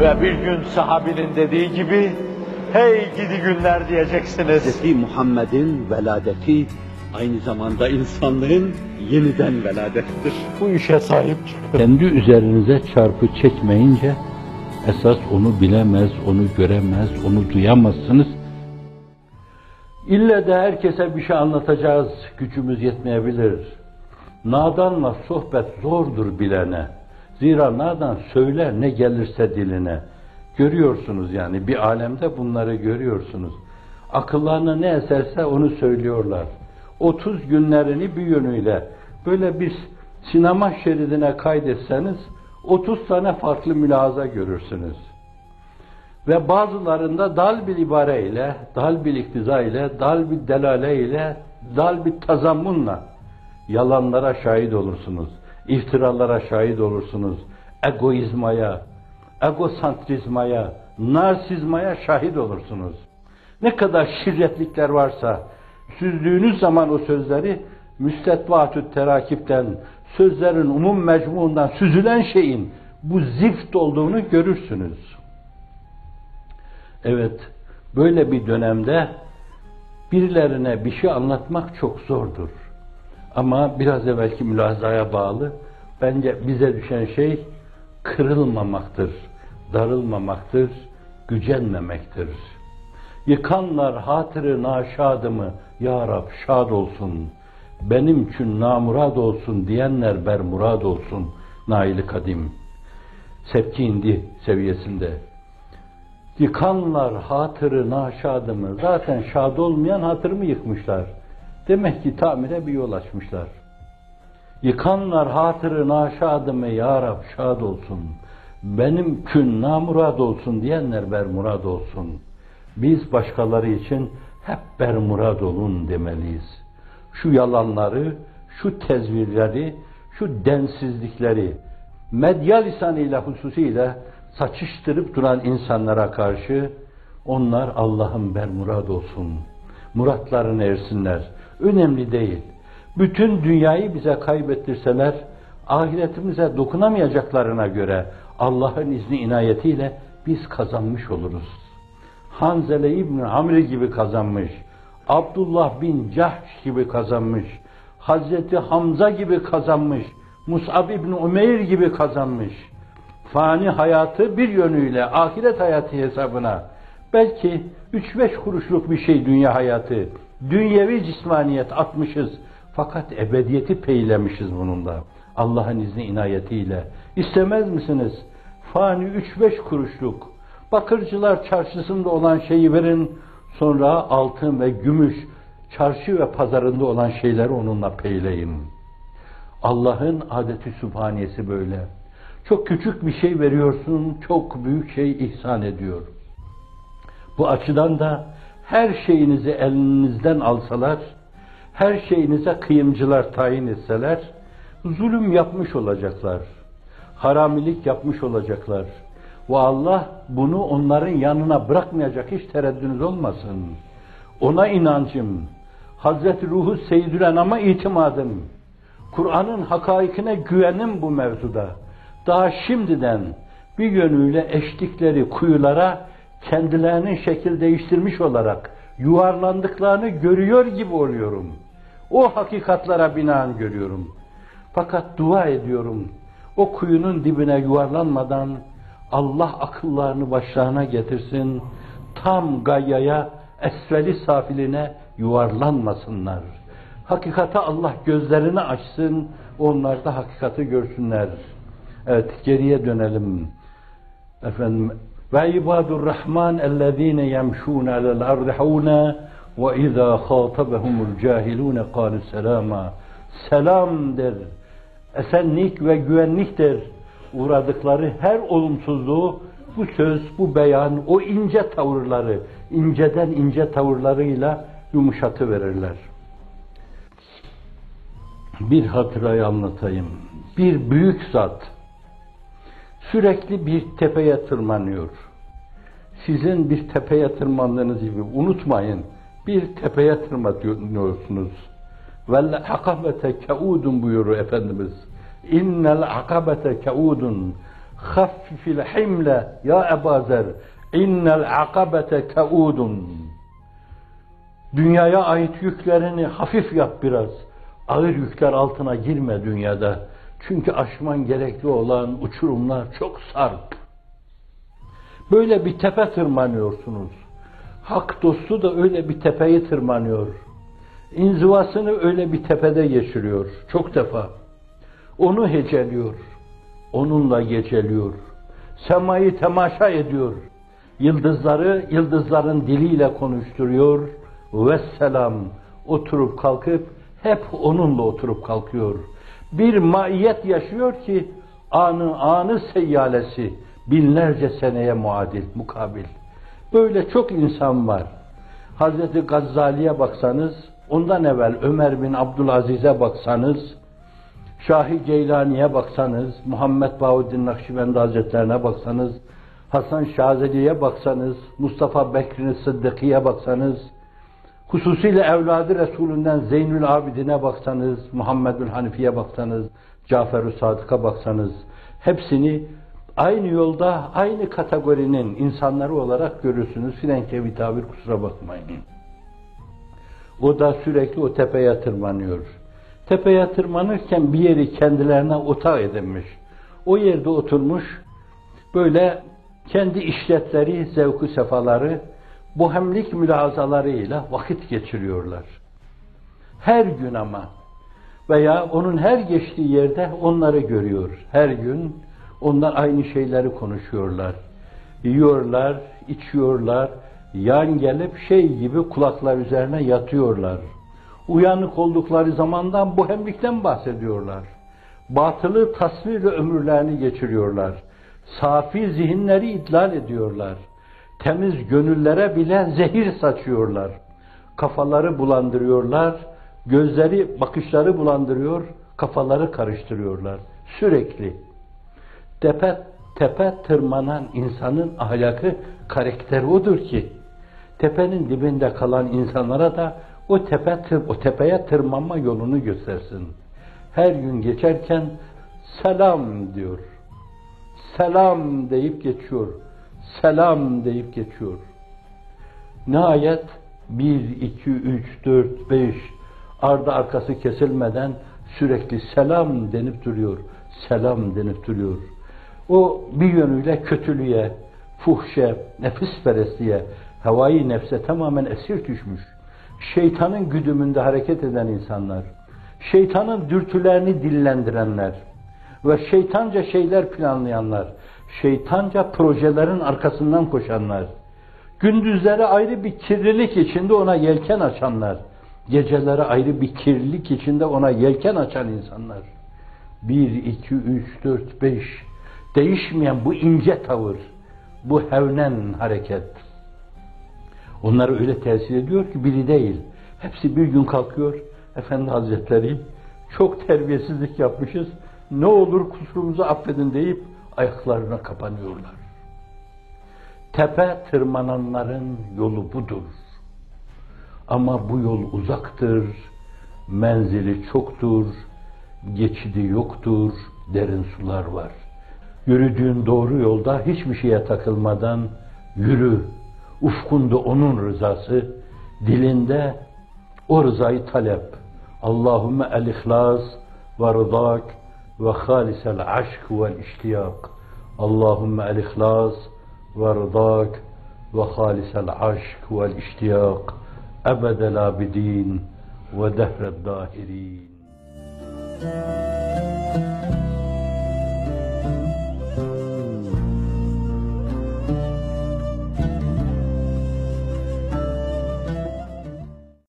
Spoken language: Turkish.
Ve bir gün sahabinin dediği gibi, hey gidi günler diyeceksiniz. Hazreti Muhammed'in veladeti aynı zamanda insanlığın yeniden veladettir. Bu işe sahip çıkın. Kendi üzerinize çarpı çekmeyince, esas onu bilemez, onu göremez, onu duyamazsınız. İlle de herkese bir şey anlatacağız, gücümüz yetmeyebilir. Nadanla sohbet zordur bilene. Zira nadan söyler ne gelirse diline. Görüyorsunuz yani, bir alemde bunları görüyorsunuz. Akıllarına ne eserse onu söylüyorlar. 30 günlerini bir yönüyle böyle bir sinema şeridine kaydetseniz 30 tane farklı mülahaza görürsünüz. Ve bazılarında dal bir ibareyle, dal bir iktiza ile, dal bir delale ile, dal bir tazammunla yalanlara şahit olursunuz, iftiralara şahit olursunuz, egoizmaya, egosantrizmaya, narsizmaya şahit olursunuz. Ne kadar şirretlikler varsa, süzdüğünüz zaman o sözleri müstetvaatü terakipten, sözlerin umum mecmuundan süzülen şeyin bu zift olduğunu görürsünüz. Evet, böyle bir dönemde birilerine bir şey anlatmak çok zordur. Ama biraz evvelki mülazaya bağlı, bence bize düşen şey kırılmamaktır, darılmamaktır, gücenmemektir. Yıkanlar hatırı naşadımı, Ya Rab şad olsun, benim için namurad olsun diyenler bermurad olsun, Nail-i Kadim, Sepki indi seviyesinde. Yıkanlar hatırı naşadımı, zaten şad olmayan hatırımı yıkmışlar. Demek ki tamire bir yol açmışlar. Yıkanlar hatırı naşadımı, Ya Rab şad olsun, benim için namurad olsun diyenler bermurad olsun. Biz başkaları için hep bermurad olun demeliyiz. Şu yalanları, şu tezvirleri, şu densizlikleri, medya lisanıyla hususiyle saçıştırıp duran insanlara karşı onlar Allah'ın bermurad olsun, muratlarına ersinler. Önemli değil. Bütün dünyayı bize kaybettirseler, ahiretimize dokunamayacaklarına göre Allah'ın izni inayetiyle biz kazanmış oluruz. Hanzele ibn-i Hamri gibi kazanmış, Abdullah bin Cahş gibi kazanmış, Hazreti Hamza gibi kazanmış, Mus'ab ibn-i Umeyr gibi kazanmış. Fani hayatı bir yönüyle ahiret hayatı hesabına, belki 3-5 kuruşluk bir şey dünya hayatı, dünyevi cismaniyet atmışız. Fakat ebediyeti peylemişiz bununla, Allah'ın izni inayetiyle. İstemez misiniz? Fani 3-5 kuruşluk, Bakırcılar çarşısında olan şeyi verin, sonra altın ve gümüş, çarşı ve pazarında olan şeyleri onunla peyleyin. Allah'ın adeti sübhaniyesi böyle. Çok küçük bir şey veriyorsun, çok büyük şey ihsan ediyor. Bu açıdan da her şeyinizi elinizden alsalar, her şeyinize kıyımcılar tayin etseler, zulüm yapmış olacaklar, haramilik yapmış olacaklar. Ve Allah bunu onların yanına bırakmayacak, hiç tereddünüz olmasın. Ona inancım, Hazreti Ruhu Seyyidül Enam'a itimadım, Kur'an'ın hakaikine güvenim bu mevzuda. Daha şimdiden bir yönüyle eştikleri kuyulara kendilerinin şekil değiştirmiş olarak yuvarlandıklarını görüyor gibi oluyorum. O hakikatlara binaen görüyorum. Fakat dua ediyorum, o kuyunun dibine yuvarlanmadan Allah akıllarını başlarına getirsin, tam gayaya, esveli safiline yuvarlanmasınlar. Hakikate Allah gözlerini açsın, onlar da hakikati görsünler. Evet, geriye dönelim. Efendim, ve ibadur rahman ellezine yemşûn alel ardı havna ve izâ khâtabehumul cahilûne kâlu selâma. Selamdır, esenlik ve güvenliktir. Uğradıkları her olumsuzluğu, bu söz, bu beyan, o ince tavırları, inceden ince tavırlarıyla yumuşatıverirler. Bir hatırayı anlatayım. Bir büyük zat sürekli bir tepeye tırmanıyor. Sizin bir tepeye tırmandığınız gibi unutmayın, bir tepeye tırmanıyorsunuz. Vel hakabete keudun buyuruyor Efendimiz. İnnel akabete keudun Haffifil himle ya Ebu Zer, innel akabete keudun. Dünyaya ait yüklerini hafif yap biraz. Ağır yükler altına girme dünyada. Çünkü aşman gerekli olan uçurumlar çok sarp. Böyle bir tepe tırmanıyorsunuz. Hak dostu da öyle bir tepeyi tırmanıyor. İnzivasını öyle bir tepede geçiriyor. Çok defa. Onu heceliyor. Onunla geceliyor. Semayı temaşa ediyor. Yıldızları yıldızların diliyle konuşturuyor. Vesselam. Oturup kalkıp hep onunla oturup kalkıyor. Bir maiyet yaşıyor ki anı seyyalesi binlerce seneye muadil, mukabil. Böyle çok insan var. Hazreti Gazzali'ye baksanız, ondan evvel Ömer bin Abdülaziz'e baksanız, Şah-ı Ceylani'ye baksanız, Muhammed Bauddin Nakşivendi Hazretlerine baksanız, Hasan Şazeli'ye baksanız, Mustafa Bekri'nin Sıddık'ı'ya baksanız, hususiyle evladı Resulünden Zeyn-ül Abidine baksanız, Muhammedül Hanifi'ye baksanız, Cafer-ı Sadık'a baksanız, hepsini aynı yolda, aynı kategorinin insanları olarak görürsünüz. Frenkevi tabir, kusura bakmayın. O da sürekli o tepeye tırmanıyor. Tepeye tırmanırken bir yeri kendilerine otak edinmiş. O yerde oturmuş, böyle kendi işletleri, zevku sefaları, bohemlik mülahazalarıyla vakit geçiriyorlar. Her gün ama veya onun her geçtiği yerde onları görüyor. Her gün onlar aynı şeyleri konuşuyorlar. Yiyorlar, içiyorlar, yan gelip şey gibi kulaklar üzerine yatıyorlar. Uyanık oldukları zamandan bohemlikten bahsediyorlar. Batılı tasvirle ömürlerini geçiriyorlar. Safi zihinleri idlal ediyorlar. Temiz gönüllere bile zehir saçıyorlar. Kafaları bulandırıyorlar, gözleri, bakışları bulandırıyor, kafaları karıştırıyorlar. Sürekli. Tepe tırmanan insanın ahlakı, karakteri odur ki, tepenin dibinde kalan insanlara da o tepeye tırmanma yolunu göstersin. Her gün geçerken selam diyor. Selam deyip geçiyor. Selam deyip geçiyor. Nihayet 1, 2, 3, 4, 5 ardı arkası kesilmeden sürekli selam denip duruyor. Selam denip duruyor. O bir yönüyle kötülüğe, fuhşe, nefisperestliğe, havai nefse tamamen esir düşmüş. Şeytanın güdümünde hareket eden insanlar, şeytanın dürtülerini dillendirenler ve şeytanca şeyler planlayanlar, şeytanca projelerin arkasından koşanlar, gündüzleri ayrı bir kirlilik içinde ona yelken açanlar, geceleri ayrı bir kirlilik içinde ona yelken açan insanlar. 1, 2, 3, 4, 5 değişmeyen bu ince tavır, bu hevnen hareket onları öyle tesir ediyor ki biri değil, hepsi bir gün kalkıyor, Efendi Hazretleri çok terbiyesizlik yapmışız, ne olur kusurumuzu affedin deyip ayaklarına kapanıyorlar. Tepe tırmananların yolu budur. Ama bu yol uzaktır, menzili çoktur, geçidi yoktur, derin sular var. Yürüdüğün doğru yolda hiçbir şeye takılmadan yürü. Ufkunda onun rızası, dilinde o rızayı talep. Allahümme el-ihlas ve rıdak ve halisel aşk vel iştiyak. Allahümme el-ihlas ve rıdak ve halisel aşk vel iştiyak. Ebedel abidin ve dehred dahirin.